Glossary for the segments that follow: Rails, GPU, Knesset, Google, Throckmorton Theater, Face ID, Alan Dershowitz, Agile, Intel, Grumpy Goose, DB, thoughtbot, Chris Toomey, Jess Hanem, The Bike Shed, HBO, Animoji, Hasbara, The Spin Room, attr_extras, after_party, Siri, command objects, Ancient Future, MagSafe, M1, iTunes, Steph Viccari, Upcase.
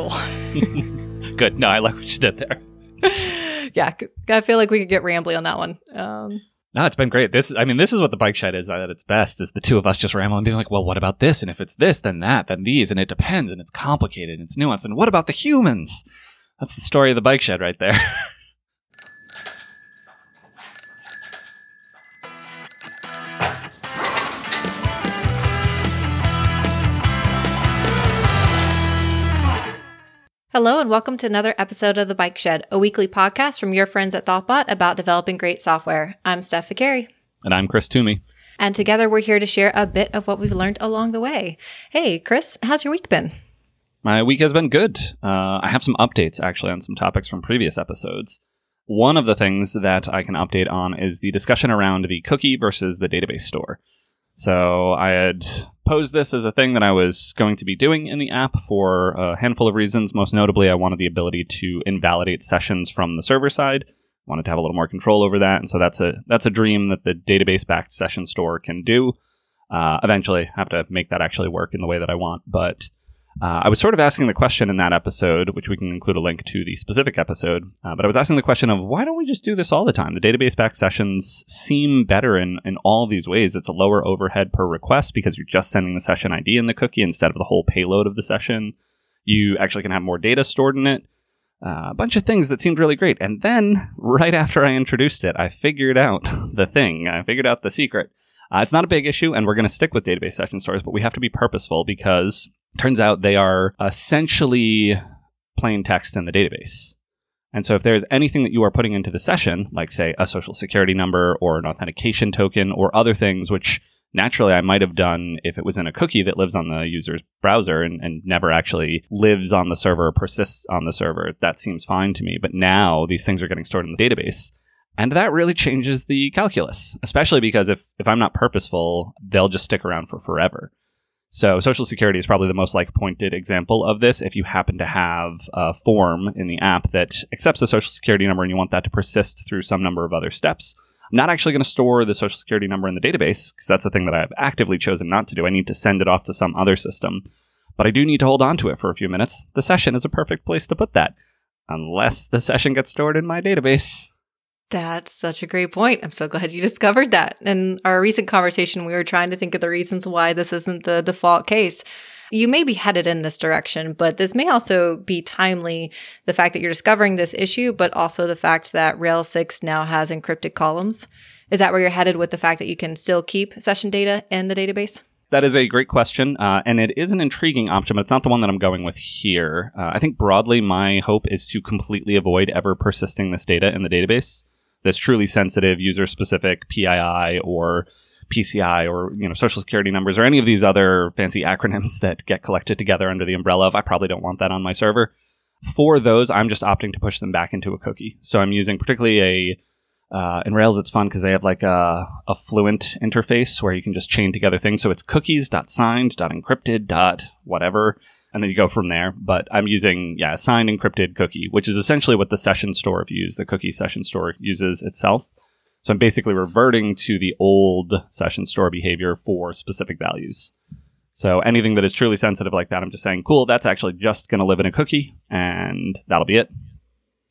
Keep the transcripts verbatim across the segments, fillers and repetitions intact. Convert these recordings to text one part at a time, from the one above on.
cool. Good. No, I like what you did there. Yeah, I feel like we could get rambly on that one. Um, no, it's been great. This, I mean, this is what the Bike Shed is at its best, is the two of us just rambling and being like, well, what about this? And if it's this, then that, then these, and it depends, and it's complicated, and it's nuanced, and what about the humans? That's the story of the Bike Shed right there. Hello and welcome to another episode of The Bike Shed, a weekly podcast from your friends at thoughtbot about developing great software. I'm Steph Viccari. And I'm Chris Toomey. And together we're here to share a bit of what we've learned along the way. Hey, Chris, how's your week been? My week has been good. Uh, I have some updates actually on some topics from previous episodes. One of the things that I can update on is the discussion around the cookie versus the database store. So I had posed this as a thing that I was going to be doing in the app for a handful of reasons. Most notably, I wanted the ability to invalidate sessions from the server side. I wanted to have a little more control over that. And so that's a that's a dream that the database-backed session store can do. Uh, eventually, I have to make that actually work in the way that I want. But uh, I was sort of asking the question in that episode, which we can include a link to the specific episode. Uh, but I was asking the question of, why don't we just do this all the time? The database-backed sessions seem better in, in all these ways. It's a lower overhead per request because you're just sending the session I D in the cookie instead of the whole payload of the session. You actually can have more data stored in it. Uh, a bunch of things that seemed really great. And then, right after I introduced it, I figured out the thing. I figured out the secret. Uh, it's not a big issue, and we're going to stick with database session stores, but we have to be purposeful because turns out they are essentially plain text in the database. And so if there's anything that you are putting into the session, like, say, a social security number or an authentication token or other things, which naturally I might have done if it was in a cookie that lives on the user's browser and, and never actually lives on the server or persists on the server, that seems fine to me. But now these things are getting stored in the database. And that really changes the calculus, especially because if, if I'm not purposeful, they'll just stick around for forever. So Social Security is probably the most like pointed example of this. If you happen to have a form in the app that accepts a Social Security number and you want that to persist through some number of other steps, I'm not actually going to store the Social Security number in the database because that's the thing that I've actively chosen not to do. I need to send it off to some other system, but I do need to hold on to it for a few minutes. The session is a perfect place to put that, unless the session gets stored in my database. That's such a great point. I'm so glad you discovered that. In our recent conversation, we were trying to think of the reasons why this isn't the default case. You may be headed in this direction, but this may also be timely, the fact that you're discovering this issue, but also the fact that Rails six now has encrypted columns. Is that where you're headed with the fact that you can still keep session data in the database? That is a great question, uh, and it is an intriguing option, but it's not the one that I'm going with here. Uh, I think broadly, my hope is to completely avoid ever persisting this data in the database. That's truly sensitive, user-specific P I I or P C I or, you know, social security numbers or any of these other fancy acronyms that get collected together under the umbrella of, I probably don't want that on my server. For those, I'm just opting to push them back into a cookie. So I'm using particularly a, uh, in Rails it's fun because they have like a, a fluent interface where you can just chain together things. So it's cookies dot signed dot encrypted dot whatever. And then you go from there. But I'm using, yeah, a signed encrypted cookie, which is essentially what the session store views, the cookie session store uses itself. So I'm basically reverting to the old session store behavior for specific values. So anything that is truly sensitive like that, I'm just saying, cool, that's actually just going to live in a cookie, and that'll be it.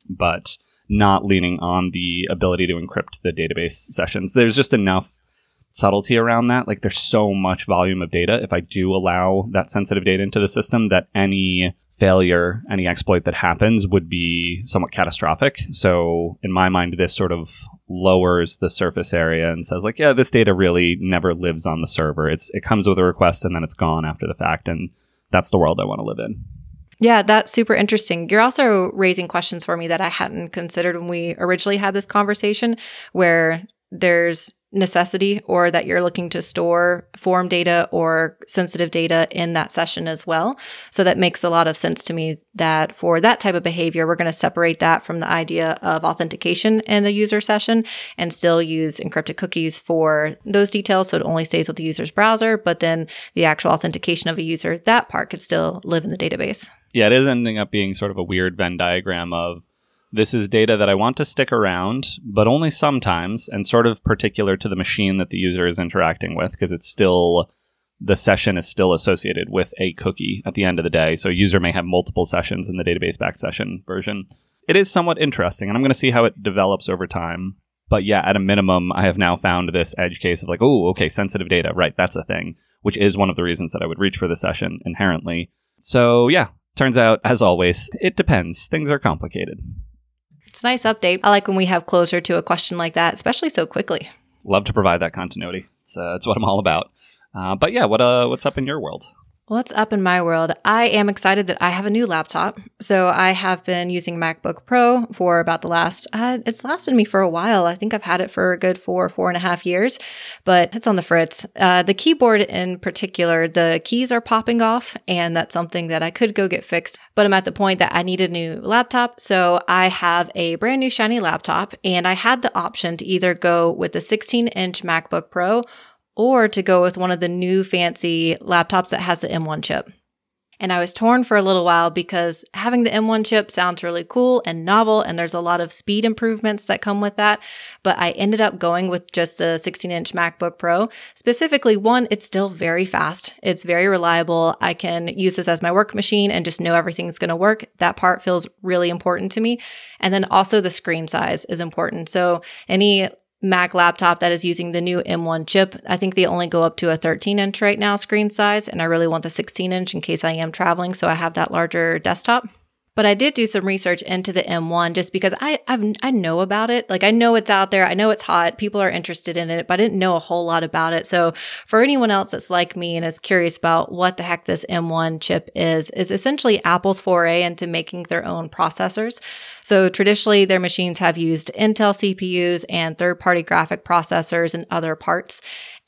But not leaning on the ability to encrypt the database sessions. There's just enough subtlety around that. Like, there's so much volume of data. If I do allow that sensitive data into the system, that any failure, any exploit that happens would be somewhat catastrophic. So in my mind, this sort of lowers the surface area and says, like, yeah, this data really never lives on the server. It's it comes with a request and then it's gone after the fact. And that's the world I want to live in. Yeah, that's super interesting. You're also raising questions for me that I hadn't considered when we originally had this conversation, where there's necessity, or that you're looking to store form data or sensitive data in that session as well. So that makes a lot of sense to me that for that type of behavior, we're going to separate that from the idea of authentication in the user session and still use encrypted cookies for those details. So it only stays with the user's browser, but then the actual authentication of a user, that part could still live in the database. Yeah, it is ending up being sort of a weird Venn diagram of, this is data that I want to stick around, but only sometimes, and sort of particular to the machine that the user is interacting with, because it's still the session is still associated with a cookie at the end of the day. So a user may have multiple sessions in the database-backed session version. It is somewhat interesting, and I'm going to see how it develops over time. But yeah, at a minimum, I have now found this edge case of like, oh, okay, sensitive data, right, that's a thing, which is one of the reasons that I would reach for the session inherently. So yeah, turns out, as always, it depends. Things are complicated. It's a nice update. I like when we have closer to a question like that, especially so quickly. Love to provide that continuity. It's, uh, it's what I'm all about. Uh, but yeah, what uh, what's up in your world? What's up in my world? I am excited that I have a new laptop. So I have been using MacBook Pro for about the last, uh, it's lasted me for a while. I think I've had it for a good four, four and a half years, but it's on the fritz. Uh, the keyboard in particular, the keys are popping off, and that's something that I could go get fixed. But I'm at the point that I need a new laptop. So I have a brand new shiny laptop, and I had the option to either go with the sixteen inch MacBook Pro or to go with one of the new fancy laptops that has the M one chip. And I was torn for a little while because having the M one chip sounds really cool and novel, and there's a lot of speed improvements that come with that. But I ended up going with just the sixteen inch MacBook Pro. Specifically, one, it's still very fast. It's very reliable. I can use this as my work machine and just know everything's going to work. That part feels really important to me. And then also the screen size is important. So any Mac laptop that is using the new M one chip, I think they only go up to a thirteen inch right now screen size, and I really want the sixteen inch in case I am traveling, so I have that larger desktop. But I did do some research into the M one just because I I've, I know about it. Like, I know it's out there. I know it's hot. People are interested in it, but I didn't know a whole lot about it. So for anyone else that's like me and is curious about what the heck this M one chip is, is essentially Apple's foray into making their own processors. So traditionally, their machines have used Intel C P Us and third-party graphic processors and other parts.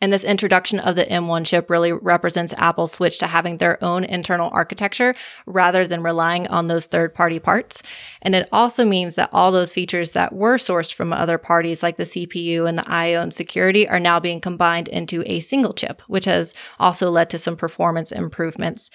And this introduction of the M one chip really represents Apple's switch to having their own internal architecture rather than relying on those third-party parts. And it also means that all those features that were sourced from other parties like the C P U and the I O and security are now being combined into a single chip, which has also led to some performance improvements.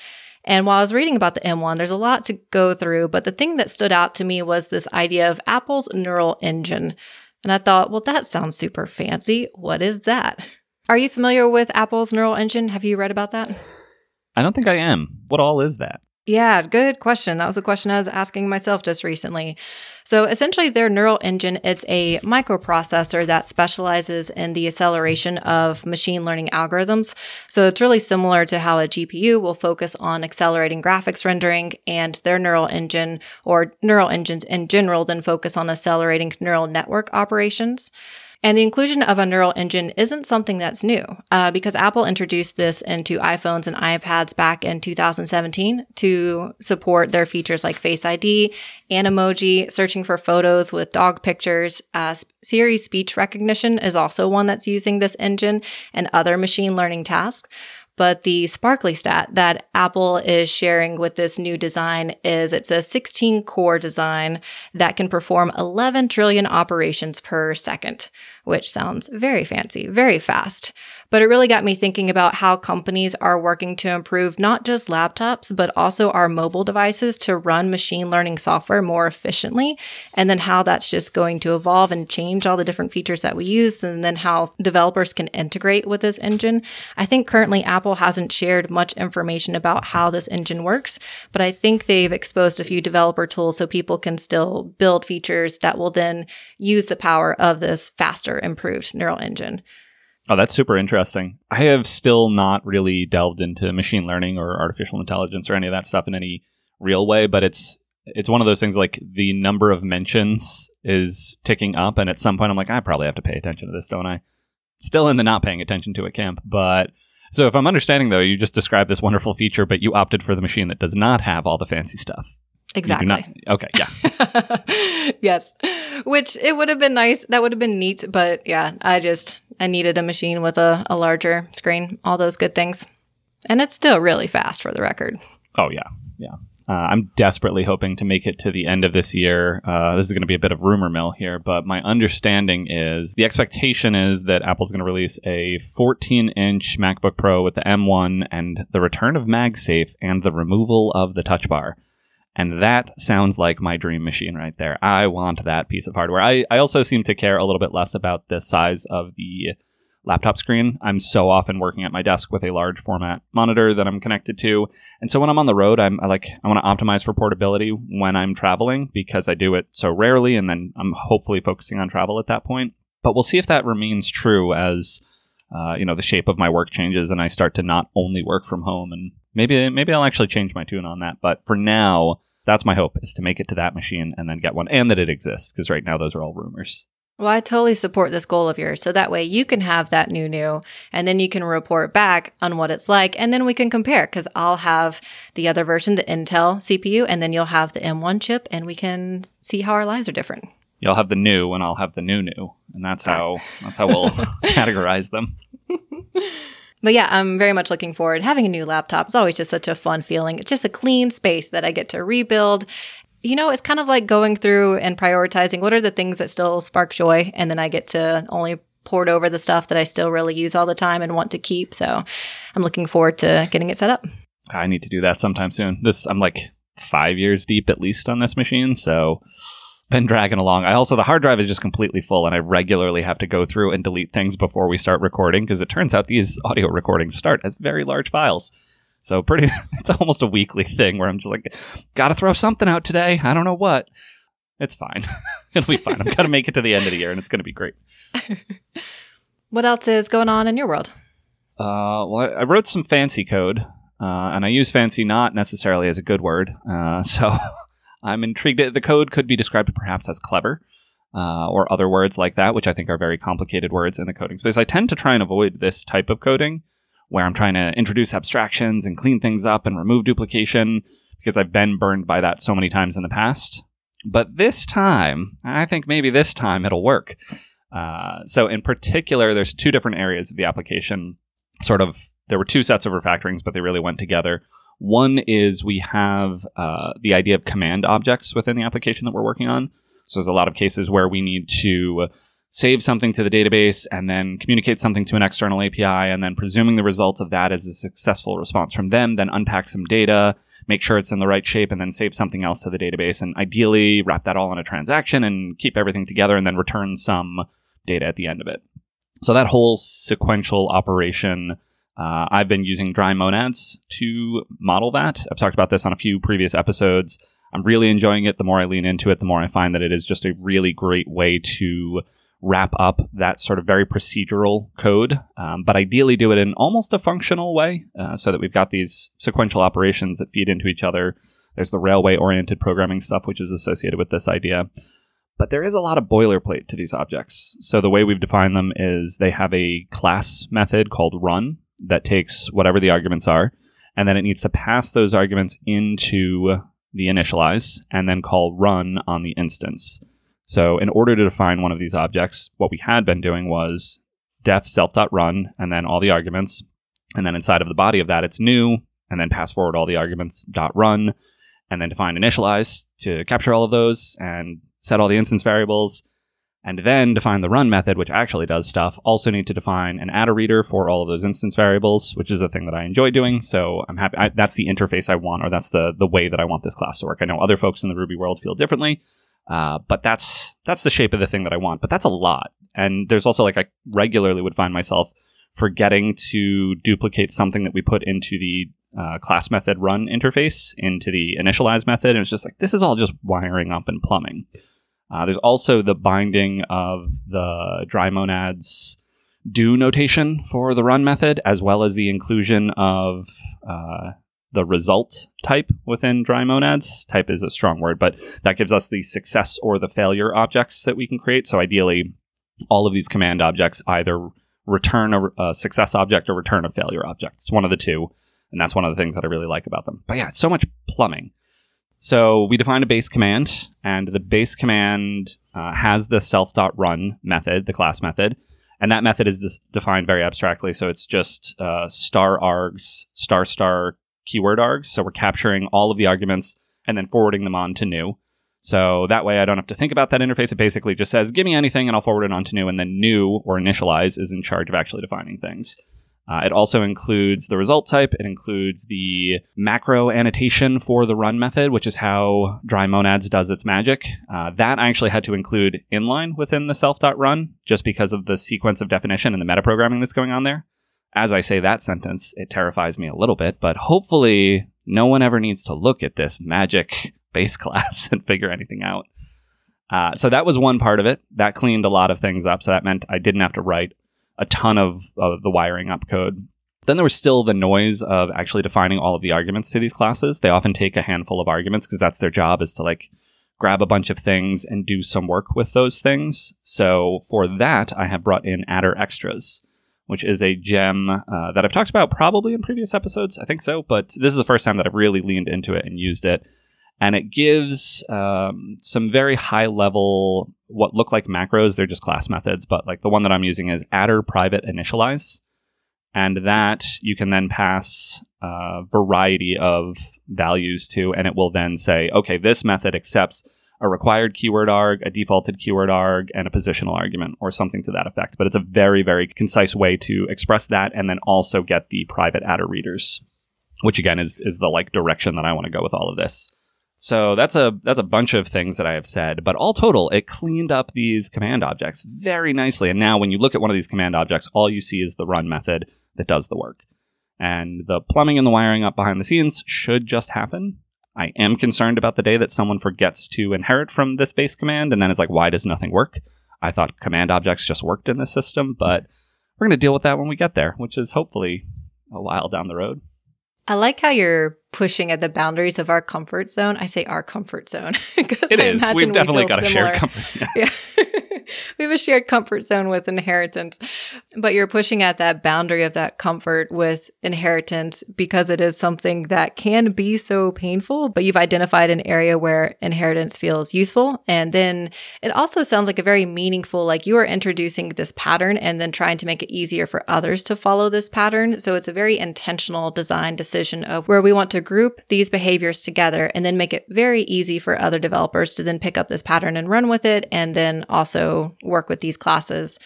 And while I was reading about the M one, there's a lot to go through, but the thing that stood out to me was this idea of Apple's neural engine. And I thought, well, that sounds super fancy. What is that? Are you familiar with Apple's neural engine? Have you read about that? I don't think I am. What all is that? Yeah, good question. That was a question I was asking myself just recently. So essentially their neural engine, it's a microprocessor that specializes in the acceleration of machine learning algorithms. So it's really similar to how a G P U will focus on accelerating graphics rendering, and their neural engine, or neural engines in general, then focus on accelerating neural network operations. And the inclusion of a neural engine isn't something that's new, uh, because Apple introduced this into iPhones and iPads back in two thousand seventeen to support their features like Face I D, Animoji, searching for photos with dog pictures. Uh, Siri speech recognition is also one that's using this engine, and other machine learning tasks. But the sparkly stat that Apple is sharing with this new design is it's a sixteen core design that can perform eleven trillion operations per second, which sounds very fancy, very fast. But it really got me thinking about how companies are working to improve not just laptops, but also our mobile devices to run machine learning software more efficiently, and then how that's just going to evolve and change all the different features that we use, and then how developers can integrate with this engine. I think currently Apple hasn't shared much information about how this engine works, but I think they've exposed a few developer tools so people can still build features that will then use the power of this faster, improved neural engine. Oh, that's super interesting. I have still not really delved into machine learning or artificial intelligence or any of that stuff in any real way, but it's it's one of those things like the number of mentions is ticking up, and at some point I'm like, I probably have to pay attention to this, don't I? Still in the not paying attention to it camp, but so if I'm understanding though, you just described this wonderful feature, but you opted for the machine that does not have all the fancy stuff. Exactly. Not, okay, yeah. Yes, which it would have been nice. That would have been neat, but yeah, I just... I needed a machine with a, a larger screen, all those good things. And it's still really fast for the record. Oh, yeah. Yeah. Uh, I'm desperately hoping to make it to the end of this year. Uh, this is going to be a bit of rumor mill here, but my understanding is the expectation is that Apple's going to release a fourteen inch MacBook Pro with the M one and the return of MagSafe and the removal of the touch bar. And that sounds like my dream machine right there. I want that piece of hardware. I, I also seem to care a little bit less about the size of the laptop screen. I'm so often working at my desk with a large format monitor that I'm connected to. And so when I'm on the road, I'm I like, I want to optimize for portability when I'm traveling, because I do it so rarely. And then I'm hopefully focusing on travel at that point. But we'll see if that remains true as, uh, you know, the shape of my work changes and I start to not only work from home. And maybe, maybe I'll actually change my tune on that. But for now, that's my hope, is to make it to that machine and then get one, and that it exists, because right now those are all rumors. Well, I totally support this goal of yours. So that way you can have that new new, and then you can report back on what it's like. And then we can compare, because I'll have the other version, the Intel C P U, and then you'll have the M one chip, and we can see how our lives are different. You'll have the new and I'll have the new new. And that's how that's how we'll categorize them. But yeah, I'm very much looking forward. Having a new laptop is always just such a fun feeling. It's just a clean space that I get to rebuild. You know, it's kind of like going through and prioritizing what are the things that still spark joy, and then I get to only port over the stuff that I still really use all the time and want to keep. So I'm looking forward to getting it set up. I need to do that sometime soon. This I'm like five years deep at least on this machine, so been dragging along. I also, the hard drive is just completely full, and I regularly have to go through and delete things before we start recording, because it turns out these audio recordings start as very large files. So pretty, it's almost a weekly thing where I'm just like, got to throw something out today. I don't know what. It's fine. It'll be fine. I'm going to make it to the end of the year, and it's going to be great. What else is going on in your world? Uh, well, I wrote some fancy code, uh, and I use fancy not necessarily as a good word. Uh, so I'm intrigued. The code could be described perhaps as clever, uh, or other words like that, which I think are very complicated words in the coding space. I tend to try and avoid this type of coding, where I'm trying to introduce abstractions and clean things up and remove duplication, because I've been burned by that so many times in the past. But this time, I think maybe this time it'll work. Uh, so in particular, there's two different areas of the application. Sort of, there were two sets of refactorings, but they really went together. One is we have uh, the idea of command objects within the application that we're working on. So there's a lot of cases where we need to save something to the database and then communicate something to an external A P I, and then presuming the result of that is a successful response from them, then unpack some data, make sure it's in the right shape, and then save something else to the database, and ideally wrap that all in a transaction and keep everything together, and then return some data at the end of it. So that whole sequential operation, uh, I've been using dry-monads to model that. I've talked about this on a few previous episodes. I'm really enjoying it. The more I lean into it, the more I find that it is just a really great way to wrap up that sort of very procedural code, um, but ideally do it in almost a functional way, uh, so that we've got these sequential operations that feed into each other. There's the railway-oriented programming stuff, which is associated with this idea. But there is a lot of boilerplate to these objects. So the way we've defined them is they have a class method called run that takes whatever the arguments are, and then it needs to pass those arguments into the initialize and then call run on the instance. So in order to define one of these objects, what we had been doing was def self.run and then all the arguments. And then inside of the body of that, it's new, and then pass forward all the arguments dot run, and then define initialize to capture all of those and set all the instance variables, and then define the run method, which actually does stuff. Also need to define an attr reader for all of those instance variables, which is a thing that I enjoy doing. So I'm happy. I, that's the interface I want, or that's the, the way that I want this class to work. I know other folks in the Ruby world feel differently. Uh, but that's that's the shape of the thing that I want. But that's a lot. And there's also, like, I regularly would find myself forgetting to duplicate something that we put into the uh, class method run interface into the initialize method. And it's just like, this is all just wiring up and plumbing. Uh, there's also the binding of the dry monads do notation for the run method, as well as the inclusion of Uh, the result type within dry monads. Type is a strong word, but that gives us the success or the failure objects that we can create. So ideally, all of these command objects either return a, a success object or return a failure object. It's one of the two, and that's one of the things that I really like about them. But yeah, so much plumbing. So we define a base command, and the base command uh, has the self.run method, the class method. And that method is dis- defined very abstractly. So it's just uh, star args, star star keyword args. So we're capturing all of the arguments and then forwarding them on to new. So that way I don't have to think about that interface. It basically just says, give me anything and I'll forward it on to new. And then new or initialize is in charge of actually defining things. Uh, it also includes the result type. It includes the macro annotation for the run method, which is how dry-monads does its magic. Uh, that I actually had to include inline within the self.run just because of the sequence of definition and the metaprogramming that's going on there. As I say that sentence, it terrifies me a little bit, but hopefully no one ever needs to look at this magic base class and figure anything out. Uh, so that was one part of it. That cleaned a lot of things up. So that meant I didn't have to write a ton of, of the wiring up code. Then there was still the noise of actually defining all of the arguments to these classes. They often take a handful of arguments because that's their job, is to like grab a bunch of things and do some work with those things. So for that, I have brought in attr_extras, which is a gem uh, that I've talked about probably in previous episodes. I think so, but this is the first time that I've really leaned into it and used it. And it gives um, some very high-level, what look like macros. They're just class methods, but like the one that I'm using is attr private initialize. And that you can then pass a variety of values to, and it will then say, okay, this method accepts a required keyword arg, a defaulted keyword arg, and a positional argument, or something to that effect. But it's a very, very concise way to express that and then also get the private attr readers, which again is is the like direction that I want to go with all of this. So that's a that's a bunch of things that I have said, but all total, it cleaned up these command objects very nicely. And now when you look at one of these command objects, all you see is the run method that does the work. And the plumbing and the wiring up behind the scenes should just happen. I am concerned about the day that someone forgets to inherit from this base command and then is like, why does nothing work? I thought command objects just worked in this system, but we're going to deal with that when we get there, which is hopefully a while down the road. I like how you're pushing at the boundaries of our comfort zone. I say our comfort zone because it I is. We've definitely we got a shared comfort. Yeah. yeah. We have a shared comfort zone with inheritance, but you're pushing at that boundary of that comfort with inheritance because it is something that can be so painful, but you've identified an area where inheritance feels useful. And then it also sounds like a very meaningful, like you are introducing this pattern and then trying to make it easier for others to follow this pattern. So it's a very intentional design decision of where we want to group these behaviors together and then make it very easy for other developers to then pick up this pattern and run with it and then also work with these classes.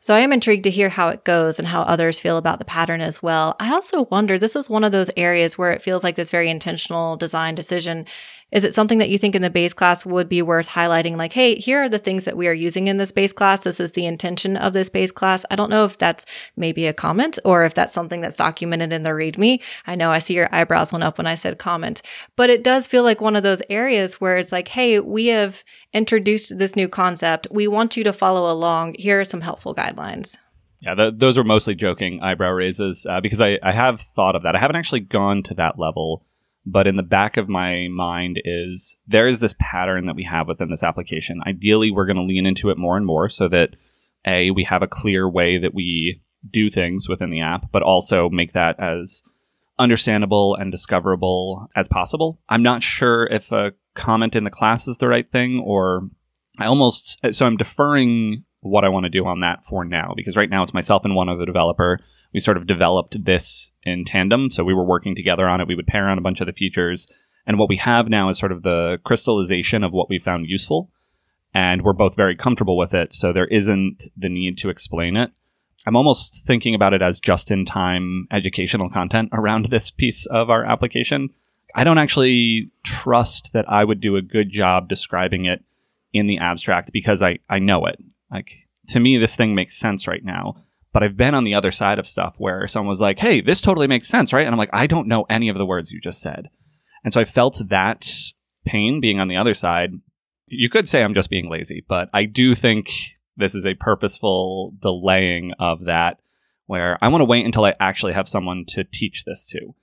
So I am intrigued to hear how it goes and how others feel about the pattern as well. I also wonder, this is one of those areas where it feels like this very intentional design decision. Is it something that you think in the base class would be worth highlighting? Like, hey, here are the things that we are using in this base class. This is the intention of this base class. I don't know if that's maybe a comment or if that's something that's documented in the README. I know I see your eyebrows went up when I said comment, but it does feel like one of those areas where it's like, hey, we have introduced this new concept. We want you to follow along. Here are some helpful guidelines. Yeah, th- those are mostly joking eyebrow raises uh, because I, I have thought of that. I haven't actually gone to that level. But in the back of my mind is there is this pattern that we have within this application. Ideally, we're going to lean into it more and more so that, A, we have a clear way that we do things within the app, but also make that as understandable and discoverable as possible. I'm not sure if a comment in the class is the right thing, or I almost, so I'm deferring what I want to do on that for now, because right now it's myself and one other developer. We sort of developed this in tandem. So we were working together on it. We would pair on a bunch of the features. And what we have now is sort of the crystallization of what we found useful. And we're both very comfortable with it. So there isn't the need to explain it. I'm almost thinking about it as just-in-time educational content around this piece of our application. I don't actually trust that I would do a good job describing it in the abstract because I, I know it. Like, to me, this thing makes sense right now. But I've been on the other side of stuff where someone was like, hey, this totally makes sense, right? And I'm like, I don't know any of the words you just said. And so I felt that pain being on the other side. You could say I'm just being lazy, but I do think this is a purposeful delaying of that where I want to wait until I actually have someone to teach this to.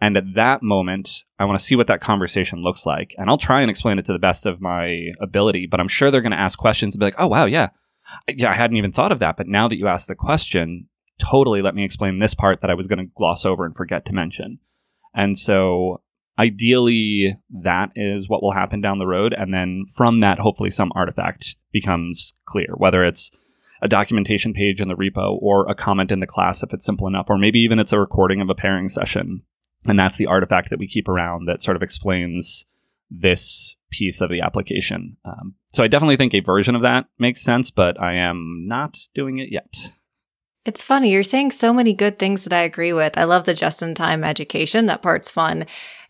And at that moment, I want to see what that conversation looks like. And I'll try and explain it to the best of my ability, but I'm sure they're going to ask questions and be like, oh, wow, yeah. Yeah, I hadn't even thought of that, but now that you asked the question, totally let me explain this part that I was going to gloss over and forget to mention. And so ideally, that is what will happen down the road. And then from that, hopefully some artifact becomes clear, whether it's a documentation page in the repo or a comment in the class if it's simple enough, or maybe even it's a recording of a pairing session. And that's the artifact that we keep around that sort of explains this piece of the application. Um, so I definitely think a version of that makes sense, but I am not doing it yet. It's funny. You're saying so many good things that I agree with. I love the just-in-time education. That part's fun.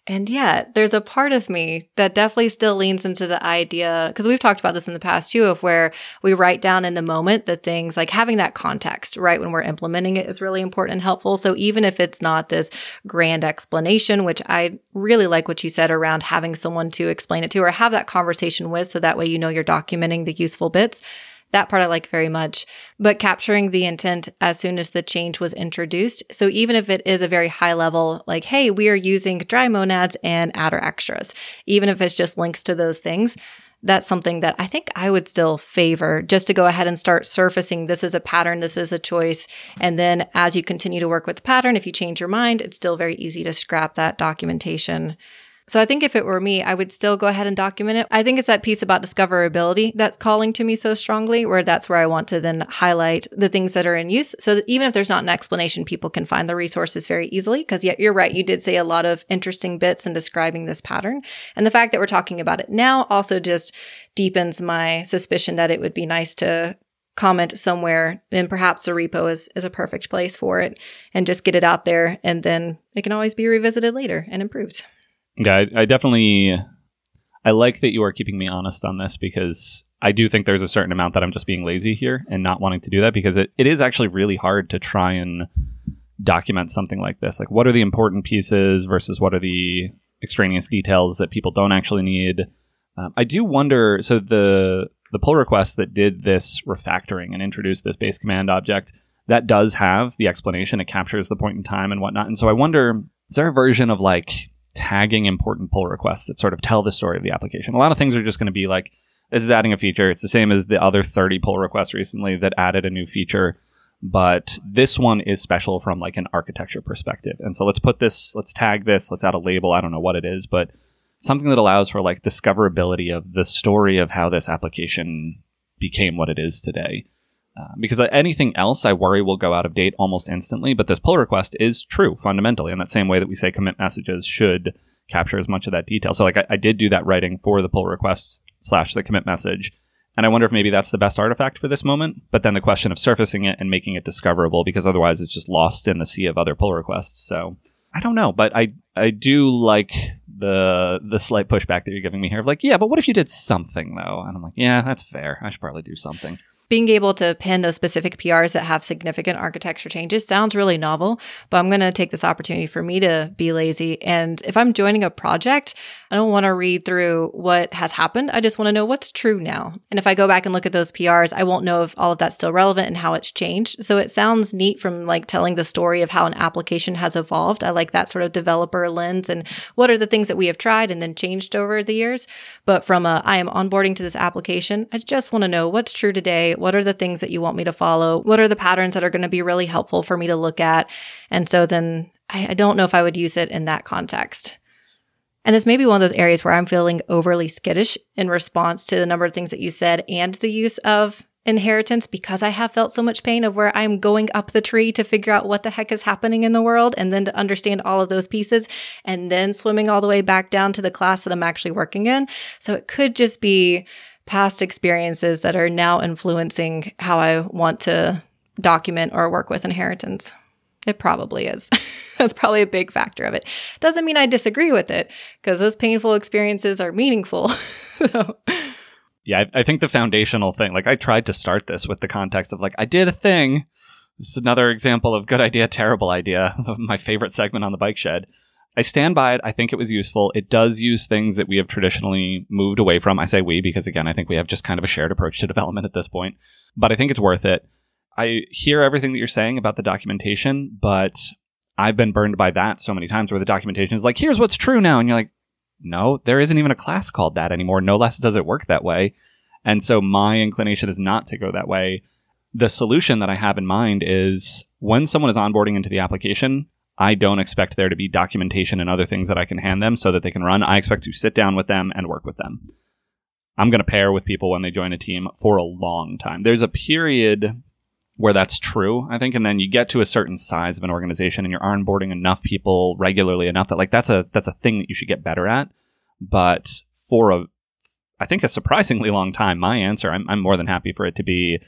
And yeah, there's a part of me that definitely still leans into the idea, because we've talked about this in the past too, of where we write down in the moment the things, like having that context, right, when we're implementing it is really important and helpful. So even if it's not this grand explanation, which I really like what you said around having someone to explain it to or have that conversation with, so that way you know you're documenting the useful bits. That part I like very much, but capturing the intent as soon as the change was introduced. So even if it is a very high level, like, hey, we are using dry monads and attr extras, even if it's just links to those things, that's something that I think I would still favor, just to go ahead and start surfacing. This is a pattern. This is a choice. And then as you continue to work with the pattern, if you change your mind, it's still very easy to scrap that documentation. So I think if it were me, I would still go ahead and document it. I think it's that piece about discoverability that's calling to me so strongly, where that's where I want to then highlight the things that are in use. So that even if there's not an explanation, people can find the resources very easily. Because yet you're right, you did say a lot of interesting bits in describing this pattern. And the fact that we're talking about it now also just deepens my suspicion that it would be nice to comment somewhere, and perhaps a repo is, is a perfect place for it, and just get it out there. And then it can always be revisited later and improved. Yeah, I, I definitely, I like that you are keeping me honest on this, because I do think there's a certain amount that I'm just being lazy here and not wanting to do that, because it, it is actually really hard to try and document something like this. Like, what are the important pieces versus what are the extraneous details that people don't actually need? Um, I do wonder, so the, the pull request that did this refactoring and introduced this base command object, that does have the explanation. It captures the point in time and whatnot. And so I wonder, is there a version of like tagging important pull requests that sort of tell the story of the application? A lot of things are just going to be like, this is adding a feature. It's the same as the other thirty pull requests recently that added a new feature, but this one is special from like an architecture perspective. And so let's put this, let's tag this, let's add a label. I don't know what it is, but something that allows for like discoverability of the story of how this application became what it is today. Uh, because anything else I worry will go out of date almost instantly, but this pull request is true fundamentally in that same way that we say commit messages should capture as much of that detail. So like I, I did do that writing for the pull request slash the commit message, and I wonder if maybe that's the best artifact for this moment, but then the question of surfacing it and making it discoverable, because otherwise it's just lost in the sea of other pull requests. So I don't know, but I I do like the the slight pushback that you're giving me here of like, yeah, but what if you did something though? And I'm like, yeah, that's fair. I should probably do something. Being able to pin those specific P Rs that have significant architecture changes sounds really novel, but I'm going to take this opportunity for me to be lazy. And if I'm joining a project, I don't want to read through what has happened. I just want to know what's true now. And if I go back and look at those P Rs, I won't know if all of that's still relevant and how it's changed. So it sounds neat from like telling the story of how an application has evolved. I like that sort of developer lens and what are the things that we have tried and then changed over the years. But from a, I am onboarding to this application, I just want to know what's true today. What are the things that you want me to follow? What are the patterns that are going to be really helpful for me to look at? And so then I, I don't know if I would use it in that context. And this may be one of those areas where I'm feeling overly skittish in response to the number of things that you said and the use of inheritance, because I have felt so much pain of where I'm going up the tree to figure out what the heck is happening in the world and then to understand all of those pieces and then swimming all the way back down to the class that I'm actually working in. So it could just be past experiences that are now influencing how I want to document or work with inheritance. It probably is. That's probably a big factor of it. Doesn't mean I disagree with it, because those painful experiences are meaningful. So. Yeah, I, I think the foundational thing, like I tried to start this with the context of like, I did a thing. This is another example of good idea, terrible idea, my favorite segment on the Bike Shed. I stand by it. I think it was useful. It does use things that we have traditionally moved away from. I say we because, again, I think we have just kind of a shared approach to development at this point. But I think it's worth it. I hear everything that you're saying about the documentation, but I've been burned by that so many times where the documentation is like, here's what's true now. And you're like, no, there isn't even a class called that anymore. No less does it work that way. And so my inclination is not to go that way. The solution that I have in mind is when someone is onboarding into the application, I don't expect there to be documentation and other things that I can hand them so that they can run. I expect to sit down with them and work with them. I'm going to pair with people when they join a team for a long time. There's a period where that's true, I think, and then you get to a certain size of an organization and you're onboarding enough people regularly enough that like that's a that's a thing that you should get better at. But for a I think a surprisingly long time, my answer, I'm I'm more than happy for it to be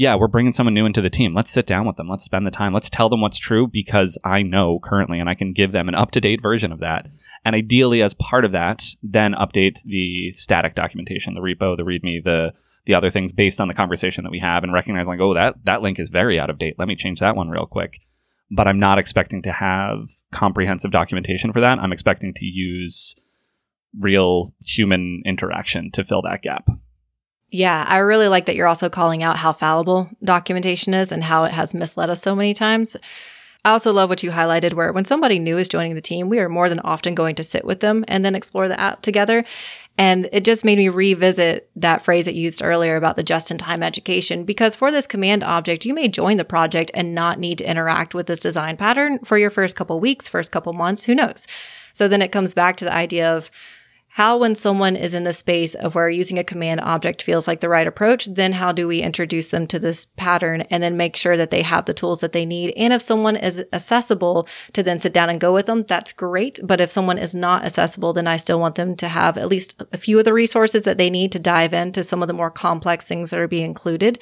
yeah, we're bringing someone new into the team. Let's sit down with them. Let's spend the time. Let's tell them what's true, because I know currently, and I can give them an up-to-date version of that. And ideally, as part of that, then update the static documentation, the repo, the README, the the other things based on the conversation that we have, and recognize like, oh, that, that link is very out of date. Let me change that one real quick. But I'm not expecting to have comprehensive documentation for that. I'm expecting to use real human interaction to fill that gap. Yeah, I really like that you're also calling out how fallible documentation is and how it has misled us so many times. I also love what you highlighted, where when somebody new is joining the team, we are more than often going to sit with them and then explore the app together. And it just made me revisit that phrase that you used earlier about the just-in-time education, because for this command object, you may join the project and not need to interact with this design pattern for your first couple weeks, first couple months, who knows? So then it comes back to the idea of how, when someone is in the space of where using a command object feels like the right approach, then how do we introduce them to this pattern and then make sure that they have the tools that they need? And if someone is accessible to then sit down and go with them, that's great. But if someone is not accessible, then I still want them to have at least a few of the resources that they need to dive into some of the more complex things that are being included.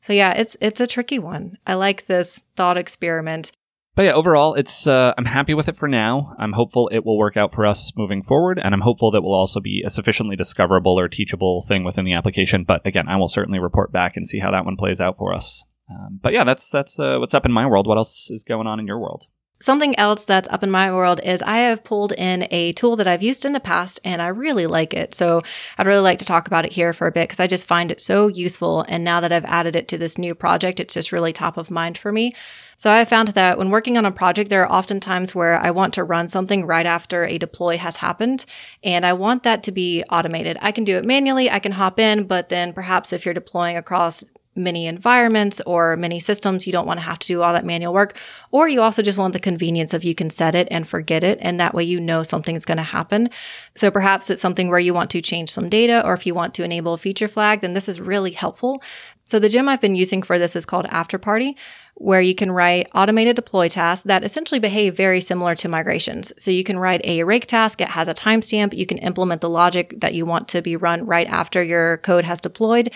So yeah, it's it's a tricky one. I like this thought experiment. But yeah, overall, it's uh, I'm happy with it for now. I'm hopeful it will work out for us moving forward, and I'm hopeful that will also be a sufficiently discoverable or teachable thing within the application. But again, I will certainly report back and see how that one plays out for us. Um, but yeah, that's that's uh, what's up in my world. What else is going on in your world? Something else that's up in my world is I have pulled in a tool that I've used in the past and I really like it. So I'd really like to talk about it here for a bit because I just find it so useful. And now that I've added it to this new project, it's just really top of mind for me. So I found that when working on a project, there are often times where I want to run something right after a deploy has happened, and I want that to be automated. I can do it manually, I can hop in, but then perhaps if you're deploying across many environments or many systems, you don't want to have to do all that manual work, or you also just want the convenience of you can set it and forget it, and that way you know something's going to happen. So perhaps it's something where you want to change some data, or if you want to enable a feature flag, then this is really helpful. So the gem I've been using for this is called after_party, where you can write automated deploy tasks that essentially behave very similar to migrations. So you can write a rake task, it has a timestamp, you can implement the logic that you want to be run right after your code has deployed,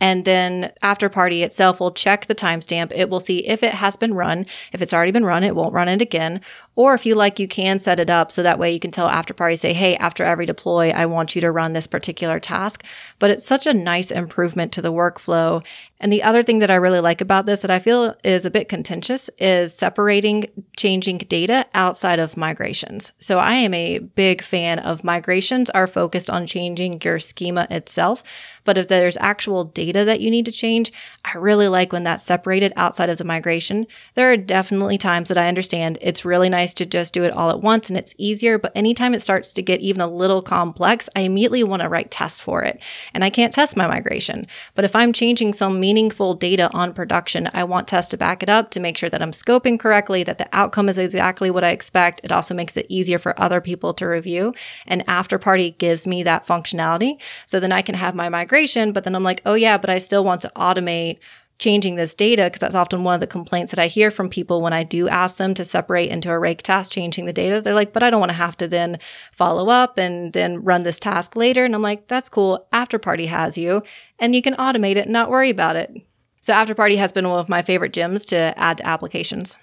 and then after_party itself will check the timestamp. It will see if it has been run. If it's already been run, it won't run it again. Or if you like, you can set it up so that way you can tell after_party, say, hey, after every deploy, I want you to run this particular task. But it's such a nice improvement to the workflow. And the other thing that I really like about this that I feel is a bit contentious is separating changing data outside of migrations. So I am a big fan of migrations are focused on changing your schema itself. But if there's actual data that you need to change, I really like when that's separated outside of the migration. There are definitely times that I understand it's really nice to just do it all at once and it's easier, but anytime it starts to get even a little complex, I immediately want to write tests for it. And I can't test my migration. But if I'm changing some meaningful data on production, I want tests to back it up to make sure that I'm scoping correctly, that the outcome is exactly what I expect. It also makes it easier for other people to review. And after_party gives me that functionality. So then I can have my migration, but then I'm like, oh yeah, but I still want to automate changing this data, because that's often one of the complaints that I hear from people when I do ask them to separate into a rake task changing the data. They're like, but I don't want to have to then follow up and then run this task later. And I'm like, that's cool. after_party has you and you can automate it and not worry about it. So after_party has been one of my favorite gems to add to applications.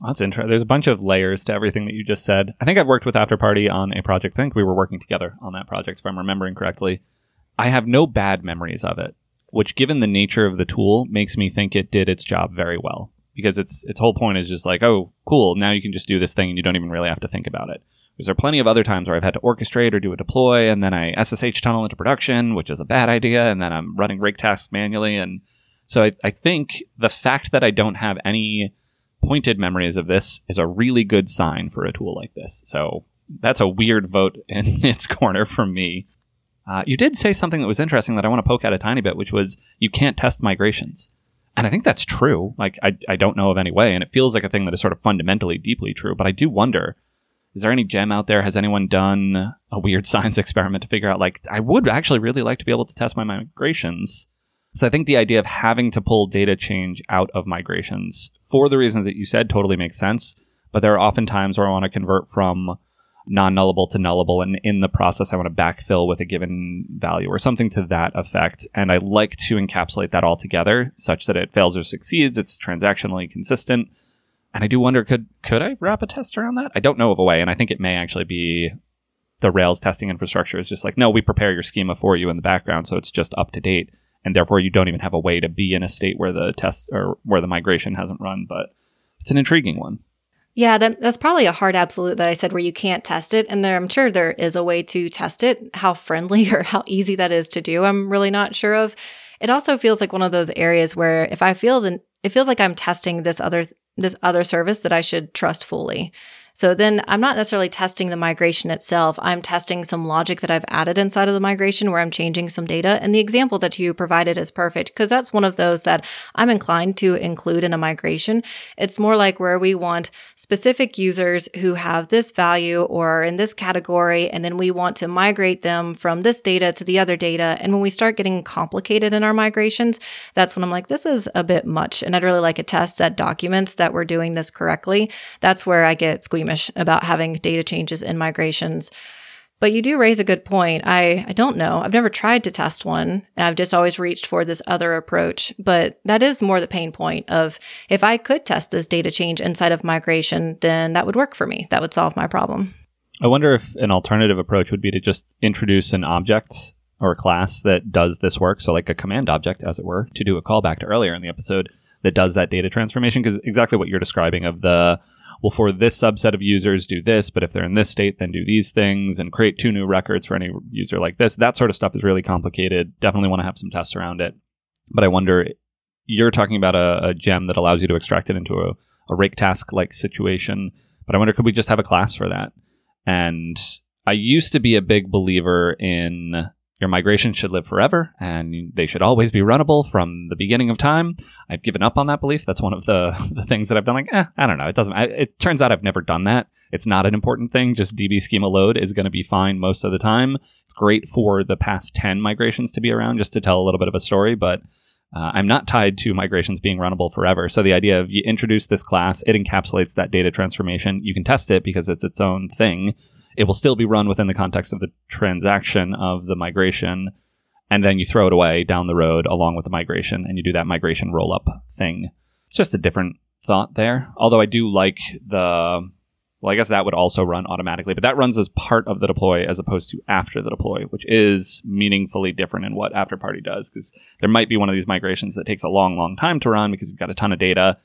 Well, that's interesting. There's a bunch of layers to everything that you just said. I think I've worked with after_party on a project. I think we were working together on that project, if I'm remembering correctly. I have no bad memories of it, which given the nature of the tool makes me think it did its job very well, because its its whole point is just like, oh, cool, now you can just do this thing and you don't even really have to think about it. Because there are plenty of other times where I've had to orchestrate or do a deploy and then I S S H tunnel into production, which is a bad idea, and then I'm running rake tasks manually. And so I, I think the fact that I don't have any pointed memories of this is a really good sign for a tool like this. So that's a weird vote in its corner from me. Uh, you did say something that was interesting that I want to poke at a tiny bit, which was you can't test migrations. And I think that's true. Like, I, I don't know of any way. And it feels like a thing that is sort of fundamentally, deeply true. But I do wonder, is there any gem out there? Has anyone done a weird science experiment to figure out, like, I would actually really like to be able to test my migrations. So I think the idea of having to pull data change out of migrations for the reasons that you said totally makes sense. But there are often times where I want to convert from non-nullable to nullable, and in the process I want to backfill with a given value or something to that effect. And I like to encapsulate that all together such that it fails or succeeds, it's transactionally consistent. And I do wonder, could could I wrap a test around that? I don't know of a way, and I think it may actually be the Rails testing infrastructure is just like, no, we prepare your schema for you in the background, so it's just up to date, and therefore you don't even have a way to be in a state where the test or where the migration hasn't run. But it's an intriguing one. Yeah, that, that's probably a hard absolute that I said where you can't test it. And there, I'm sure there is a way to test it. How friendly or how easy that is to do, I'm really not sure of. It also feels like one of those areas where if I feel the, it feels like I'm testing this other this other service that I should trust fully. So then I'm not necessarily testing the migration itself. I'm testing some logic that I've added inside of the migration where I'm changing some data. And the example that you provided is perfect because that's one of those that I'm inclined to include in a migration. It's more like where we want specific users who have this value or in this category, and then we want to migrate them from this data to the other data. And when we start getting complicated in our migrations, that's when I'm like, this is a bit much. And I'd really like a test that documents that we're doing this correctly. That's where I get squeaky about having data changes in migrations. But you do raise a good point. I, I don't know. I've never tried to test one. I've just always reached for this other approach. But that is more the pain point of if I could test this data change inside of migration, then that would work for me. That would solve my problem. I wonder if an alternative approach would be to just introduce an object or a class that does this work. So like a command object, as it were, to do a callback to earlier in the episode that does that data transformation. Because exactly what you're describing of the well, for this subset of users, do this, but if they're in this state, then do these things and create two new records for any user like this. That sort of stuff is really complicated. Definitely want to have some tests around it. But I wonder, you're talking about a, a gem that allows you to extract it into a, a rake task-like situation. But I wonder, could we just have a class for that? And I used to be a big believer in your migration should live forever, and they should always be runnable from the beginning of time. I've given up on that belief. That's one of the, the things that I've done. Like, eh, I don't know. It doesn't. I, it turns out I've never done that. It's not an important thing. Just D B schema load is going to be fine most of the time. It's great for the past ten migrations to be around, just to tell a little bit of a story. But uh, I'm not tied to migrations being runnable forever. So the idea of you introduce this class, it encapsulates that data transformation. You can test it because it's its own thing. It will still be run within the context of the transaction of the migration, and then you throw it away down the road along with the migration, and you do that migration roll-up thing. It's just a different thought there. Although I do like the, well, I guess that would also run automatically, but that runs as part of the deploy as opposed to after the deploy, which is meaningfully different in what after-party does, because there might be one of these migrations that takes a long, long time to run because you've got a ton of data,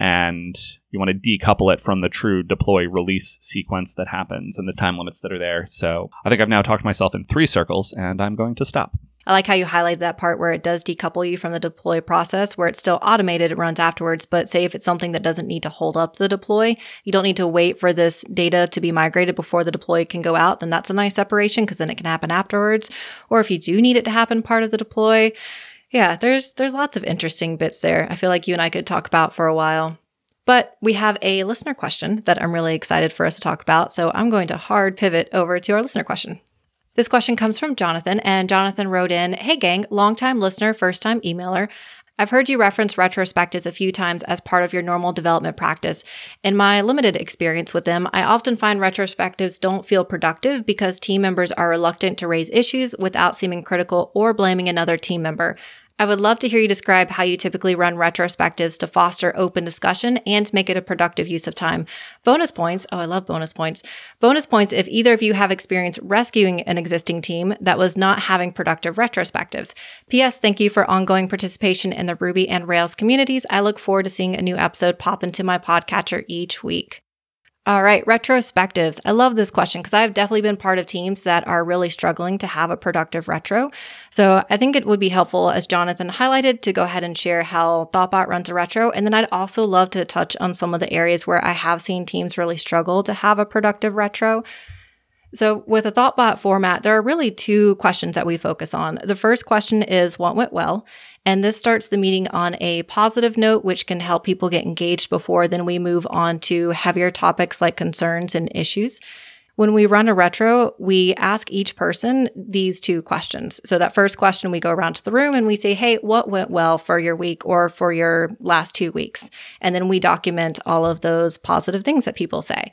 and you want to decouple it from the true deploy release sequence that happens and the time limits that are there. So I think I've now talked myself in three circles, and I'm going to stop. I like how you highlight that part where it does decouple you from the deploy process, where it's still automated, it runs afterwards. But say if it's something that doesn't need to hold up the deploy, you don't need to wait for this data to be migrated before the deploy can go out, then that's a nice separation because then it can happen afterwards. Or if you do need it to happen part of the deploy, yeah, there's there's lots of interesting bits there. I feel like you and I could talk about for a while. But we have a listener question that I'm really excited for us to talk about, so I'm going to hard pivot over to our listener question. This question comes from Jonathan, and Jonathan wrote in, "Hey gang, longtime listener, first-time emailer. I've heard you reference retrospectives a few times as part of your normal development practice. In my limited experience with them, I often find retrospectives don't feel productive because team members are reluctant to raise issues without seeming critical or blaming another team member. I would love to hear you describe how you typically run retrospectives to foster open discussion and make it a productive use of time. Bonus points. Oh, I love bonus points. Bonus points if either of you have experience rescuing an existing team that was not having productive retrospectives. P S. Thank you for ongoing participation in the Ruby and Rails communities. I look forward to seeing a new episode pop into my podcatcher each week." All right, retrospectives. I love this question because I've definitely been part of teams that are really struggling to have a productive retro. So I think it would be helpful, as Jonathan highlighted, to go ahead and share how Thoughtbot runs a retro. And then I'd also love to touch on some of the areas where I have seen teams really struggle to have a productive retro. So with a Thoughtbot format, there are really two questions that we focus on. The first question is what went well? And this starts the meeting on a positive note, which can help people get engaged before then we move on to heavier topics like concerns and issues. When we run a retro, we ask each person these two questions. So that first question, we go around to the room and we say, hey, what went well for your week or for your last two weeks? And then we document all of those positive things that people say.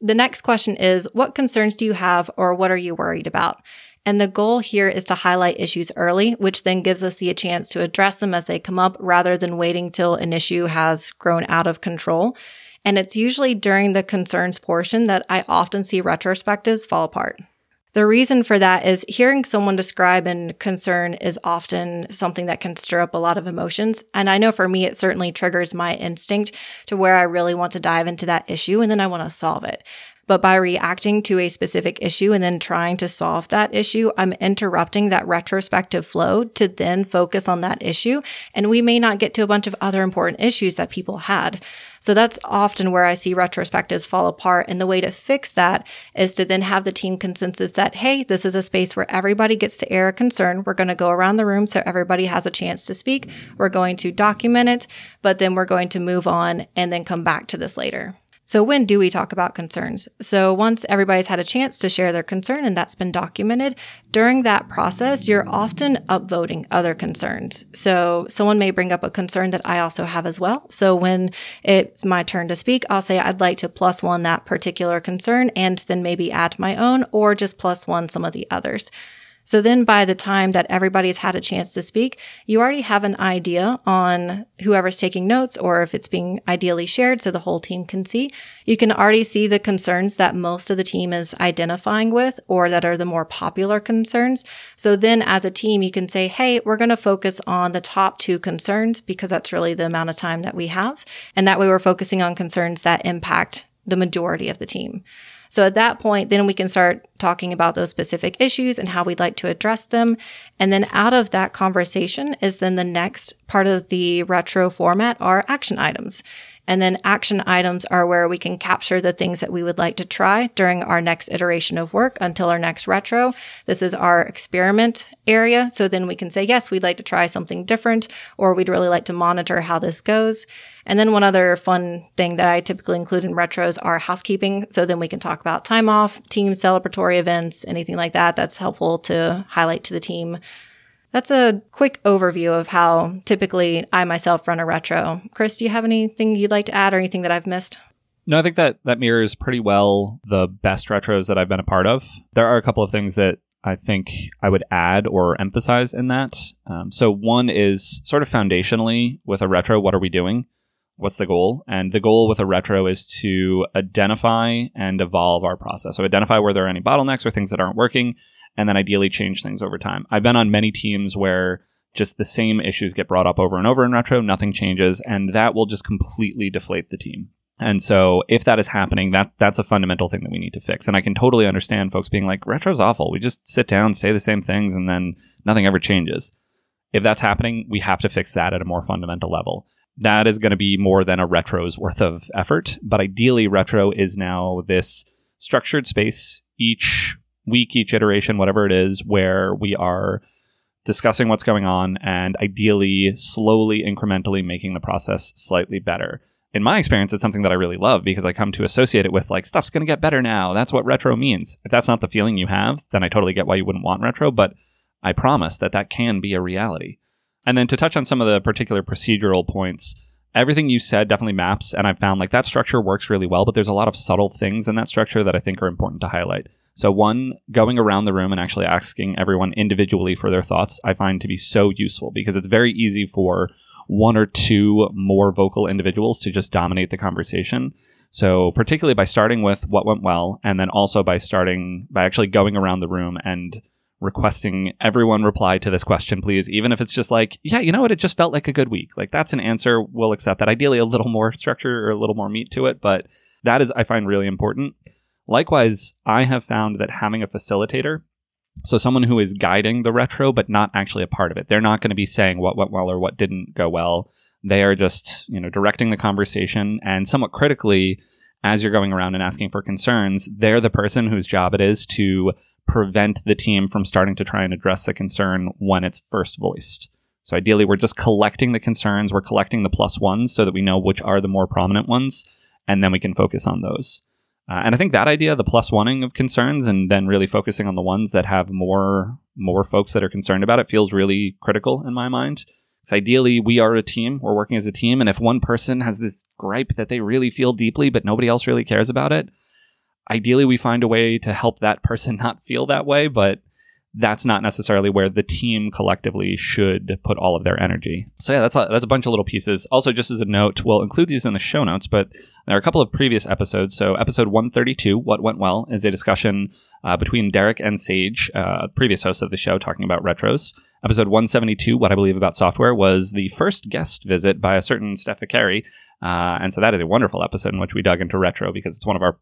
The next question is, what concerns do you have or what are you worried about? And the goal here is to highlight issues early, which then gives us the chance to address them as they come up rather than waiting till an issue has grown out of control. And it's usually during the concerns portion that I often see retrospectives fall apart. The reason for that is hearing someone describe a concern is often something that can stir up a lot of emotions. And I know for me, it certainly triggers my instinct to where I really want to dive into that issue and then I want to solve it. But by reacting to a specific issue and then trying to solve that issue, I'm interrupting that retrospective flow to then focus on that issue. And we may not get to a bunch of other important issues that people had. So that's often where I see retrospectives fall apart. And the way to fix that is to then have the team consensus that, hey, this is a space where everybody gets to air a concern. We're going to go around the room so everybody has a chance to speak. We're going to document it, but then we're going to move on and then come back to this later. So when do we talk about concerns? So once everybody's had a chance to share their concern and that's been documented, during that process, you're often upvoting other concerns. So someone may bring up a concern that I also have as well. So when it's my turn to speak, I'll say I'd like to plus one that particular concern and then maybe add my own or just plus one some of the others. So then by the time that everybody's had a chance to speak, you already have an idea on whoever's taking notes or if it's being ideally shared so the whole team can see. You can already see the concerns that most of the team is identifying with or that are the more popular concerns. So then as a team, you can say, hey, we're going to focus on the top two concerns because that's really the amount of time that we have. And that way we're focusing on concerns that impact the majority of the team. So at that point, then we can start talking about those specific issues and how we'd like to address them. And then out of that conversation is then the next part of the retro format are action items. And then action items are where we can capture the things that we would like to try during our next iteration of work until our next retro. This is our experiment area. So then we can say, yes, we'd like to try something different, or we'd really like to monitor how this goes. And then one other fun thing that I typically include in retros are housekeeping. So then we can talk about time off, team celebratory events, anything like that that's helpful to highlight to the team. That's a quick overview of how typically I myself run a retro. Chris, do you have anything you'd like to add or anything that I've missed? No, I think that that mirrors pretty well the best retros that I've been a part of. There are a couple of things that I think I would add or emphasize in that. Um, so one is sort of foundationally with a retro, what are we doing? What's the goal? And the goal with a retro is to identify and evolve our process. So identify where there are any bottlenecks or things that aren't working, and then ideally change things over time. I've been on many teams where just the same issues get brought up over and over in retro, nothing changes, and that will just completely deflate the team. And so if that is happening, that that's a fundamental thing that we need to fix. And I can totally understand folks being like, retro's awful. We just sit down, say the same things, and then nothing ever changes. If that's happening, we have to fix that at a more fundamental level. That is going to be more than a retro's worth of effort. But ideally, retro is now this structured space each week, each iteration, whatever it is, where we are discussing what's going on and ideally slowly, incrementally making the process slightly better. In my experience, it's something that I really love because I come to associate it with like, stuff's going to get better now. That's what retro means. If that's not the feeling you have, then I totally get why you wouldn't want retro, but I promise that that can be a reality. And then to touch on some of the particular procedural points, everything you said definitely maps. And I found like that structure works really well, but there's a lot of subtle things in that structure that I think are important to highlight. So one, going around the room and actually asking everyone individually for their thoughts, I find to be so useful because it's very easy for one or two more vocal individuals to just dominate the conversation. So particularly by starting with what went well, and then also by starting by actually going around the room and requesting everyone reply to this question, please, even if it's just like, yeah, you know what, it just felt like a good week. Like that's an answer. We'll accept that. Ideally, a little more structure or a little more meat to it, but that is, I find, really important. Likewise, I have found that having a facilitator, so someone who is guiding the retro, but not actually a part of it, they're not going to be saying what went well or what didn't go well. They are just, you know, directing the conversation, and somewhat critically, as you're going around and asking for concerns, they're the person whose job it is to prevent the team from starting to try and address the concern when it's first voiced. So ideally, we're just collecting the concerns, we're collecting the plus ones so that we know which are the more prominent ones, and then we can focus on those. Uh, and I think that idea, the plus oneing of concerns and then really focusing on the ones that have more more folks that are concerned about it, feels really critical in my mind. Because ideally, we are a team, we're working as a team, and if one person has this gripe that they really feel deeply, but nobody else really cares about it, ideally we find a way to help that person not feel that way, but that's not necessarily where the team collectively should put all of their energy. So yeah, that's a, that's a bunch of little pieces. Also, just as a note, we'll include these in the show notes, but there are a couple of previous episodes. So episode one thirty-two, What Went Well, is a discussion uh, between Derek and Sage, uh, previous hosts of the show, talking about retros. Episode one seventy-two, What I Believe About Software, was the first guest visit by a certain Steph Viccari. Uh, and so that is a wonderful episode in which we dug into retro because it's one of our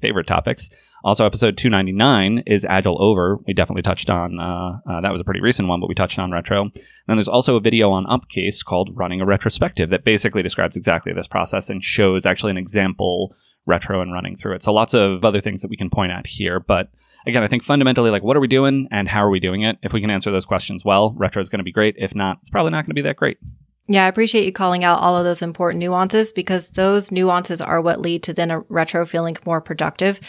favorite topics. Also, episode two ninety-nine is Agile Over. We definitely touched on, uh, uh, that was a pretty recent one, but we touched on retro. And then there's also a video on Upcase called Running a Retrospective that basically describes exactly this process and shows actually an example retro and running through it. So lots of other things that we can point at here. But again, I think fundamentally, like, what are we doing and how are we doing it? If we can answer those questions well, retro is going to be great. If not, it's probably not going to be that great. Yeah, I appreciate you calling out all of those important nuances, because those nuances are what lead to then a retro feeling more productive.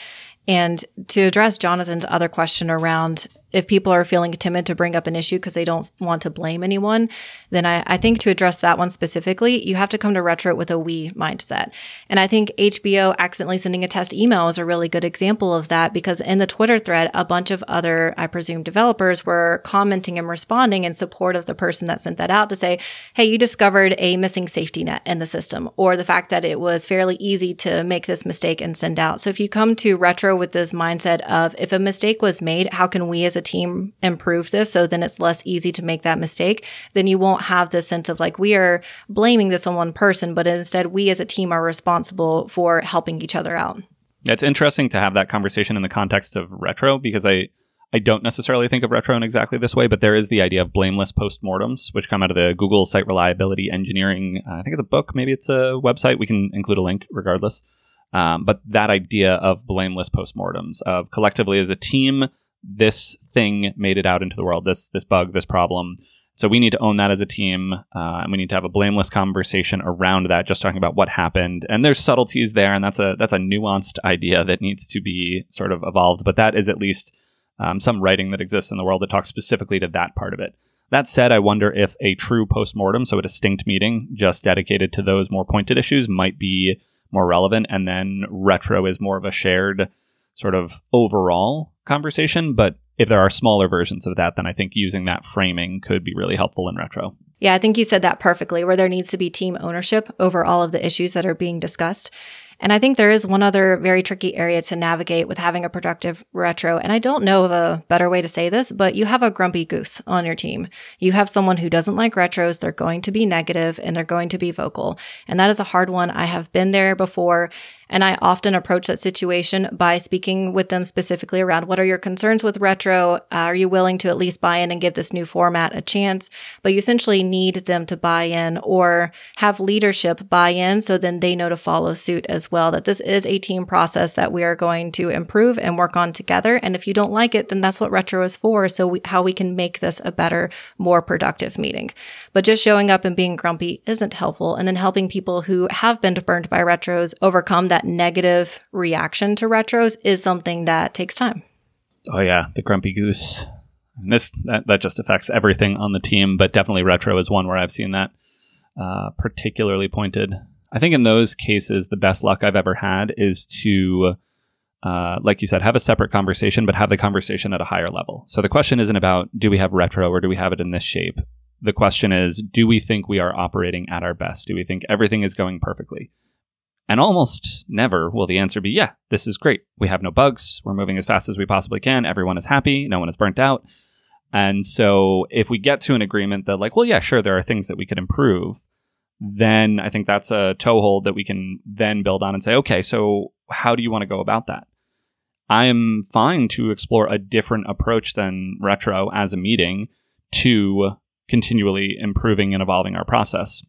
And to address Jonathan's other question around if people are feeling timid to bring up an issue because they don't want to blame anyone, then I, I think to address that one specifically, you have to come to retro with a we mindset. And I think H B O accidentally sending a test email is a really good example of that, because in the Twitter thread, a bunch of other, I presume, developers were commenting and responding in support of the person that sent that out to say, hey, you discovered a missing safety net in the system, or the fact that it was fairly easy to make this mistake and send out. So if you come to retro with this mindset of, if a mistake was made, how can we as a team improve this, so then it's less easy to make that mistake, then you won't have this sense of like, we are blaming this on one person, but instead we as a team are responsible for helping each other out. It's interesting to have that conversation in the context of retro, because I, I don't necessarily think of retro in exactly this way, but there is the idea of blameless postmortems, which come out of the Google Site Reliability Engineering. I think it's a book, maybe it's a website. We can include a link regardless. Um, but that idea of blameless postmortems, of collectively as a team, this thing made it out into the world, this this bug, this problem. So we need to own that as a team, uh, and we need to have a blameless conversation around that, just talking about what happened. And there's subtleties there, and that's a that's a nuanced idea that needs to be sort of evolved. But that is at least um, some writing that exists in the world that talks specifically to that part of it. That said, I wonder if a true postmortem, so a distinct meeting just dedicated to those more pointed issues, might be more relevant, and then retro is more of a shared sort of overall conversation. But if there are smaller versions of that, then I think using that framing could be really helpful in retro. Yeah, I think you said that perfectly, where there needs to be team ownership over all of the issues that are being discussed. And I think there is one other very tricky area to navigate with having a productive retro. And I don't know of a better way to say this, but you have a grumpy goose on your team. You have someone who doesn't like retros. They're going to be negative and they're going to be vocal. And that is a hard one. I have been there before. And I often approach that situation by speaking with them specifically around, what are your concerns with retro? Uh, are you willing to at least buy in and give this new format a chance? But you essentially need them to buy in or have leadership buy in, so then they know to follow suit as well, that this is a team process that we are going to improve and work on together. And if you don't like it, then that's what retro is for. So we, how we can make this a better, more productive meeting. But just showing up and being grumpy isn't helpful. And then helping people who have been burned by retros overcome that that negative reaction to retros is something that takes time. Oh yeah, the grumpy goose. And this that, that just affects everything on the team, but definitely retro is one where I've seen that uh, particularly pointed. I think in those cases, the best luck I've ever had is to, uh, like you said, have a separate conversation, but have the conversation at a higher level. So the question isn't about, do we have retro or do we have it in this shape? The question is, do we think we are operating at our best? Do we think everything is going perfectly? And almost never will the answer be, yeah, this is great. We have no bugs. We're moving as fast as we possibly can. Everyone is happy. No one is burnt out. And so if we get to an agreement that like, well, yeah, sure, there are things that we could improve, then I think that's a toehold that we can then build on and say, okay, so how do you want to go about that? I am fine to explore a different approach than retro as a meeting to continually improving and evolving our process.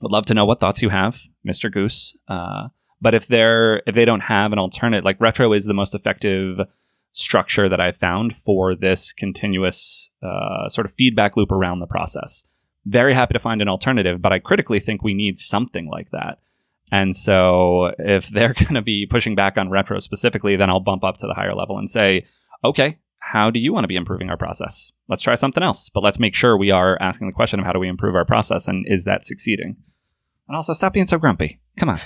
Would love to know what thoughts you have, Mister Goose. Uh, but if they're if they don't have an alternate, like retro is the most effective structure that I've found for this continuous uh, sort of feedback loop around the process. Very happy to find an alternative, but I critically think we need something like that. And so if they're going to be pushing back on retro specifically, then I'll bump up to the higher level and say, okay, how do you want to be improving our process? Let's try something else, but let's make sure we are asking the question of how do we improve our process, and is that succeeding? And also, stop being so grumpy. Come on.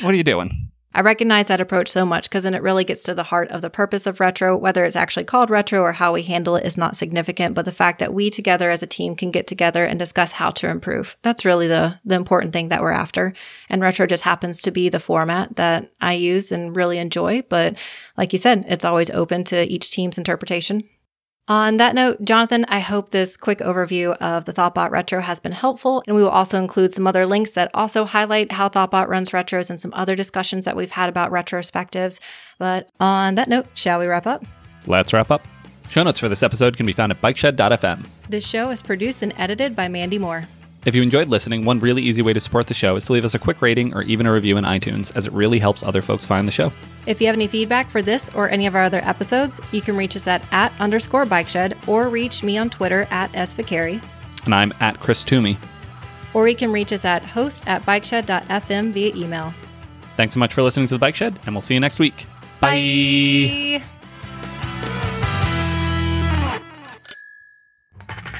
What are you doing? I recognize that approach so much because then it really gets to the heart of the purpose of retro. Whether it's actually called retro or how we handle it is not significant, but the fact that we together as a team can get together and discuss how to improve. That's really the, the important thing that we're after. And retro just happens to be the format that I use and really enjoy. But like you said, it's always open to each team's interpretation. On that note, Jonathan, I hope this quick overview of the Thoughtbot Retro has been helpful, and we will also include some other links that also highlight how Thoughtbot runs retros and some other discussions that we've had about retrospectives. But on that note, shall we wrap up? Let's wrap up. Show notes for this episode can be found at bikeshed dot f m. This show is produced and edited by Mandy Moore. If you enjoyed listening, one really easy way to support the show is to leave us a quick rating or even a review in iTunes, as it really helps other folks find the show. If you have any feedback for this or any of our other episodes, you can reach us at at underscore bike shed or reach me on Twitter at s viccari. And I'm at Chris Toomey. Or you can reach us at host at bikeshed dot f m via email. Thanks so much for listening to The Bike Shed, and we'll see you next week. Bye! Bye.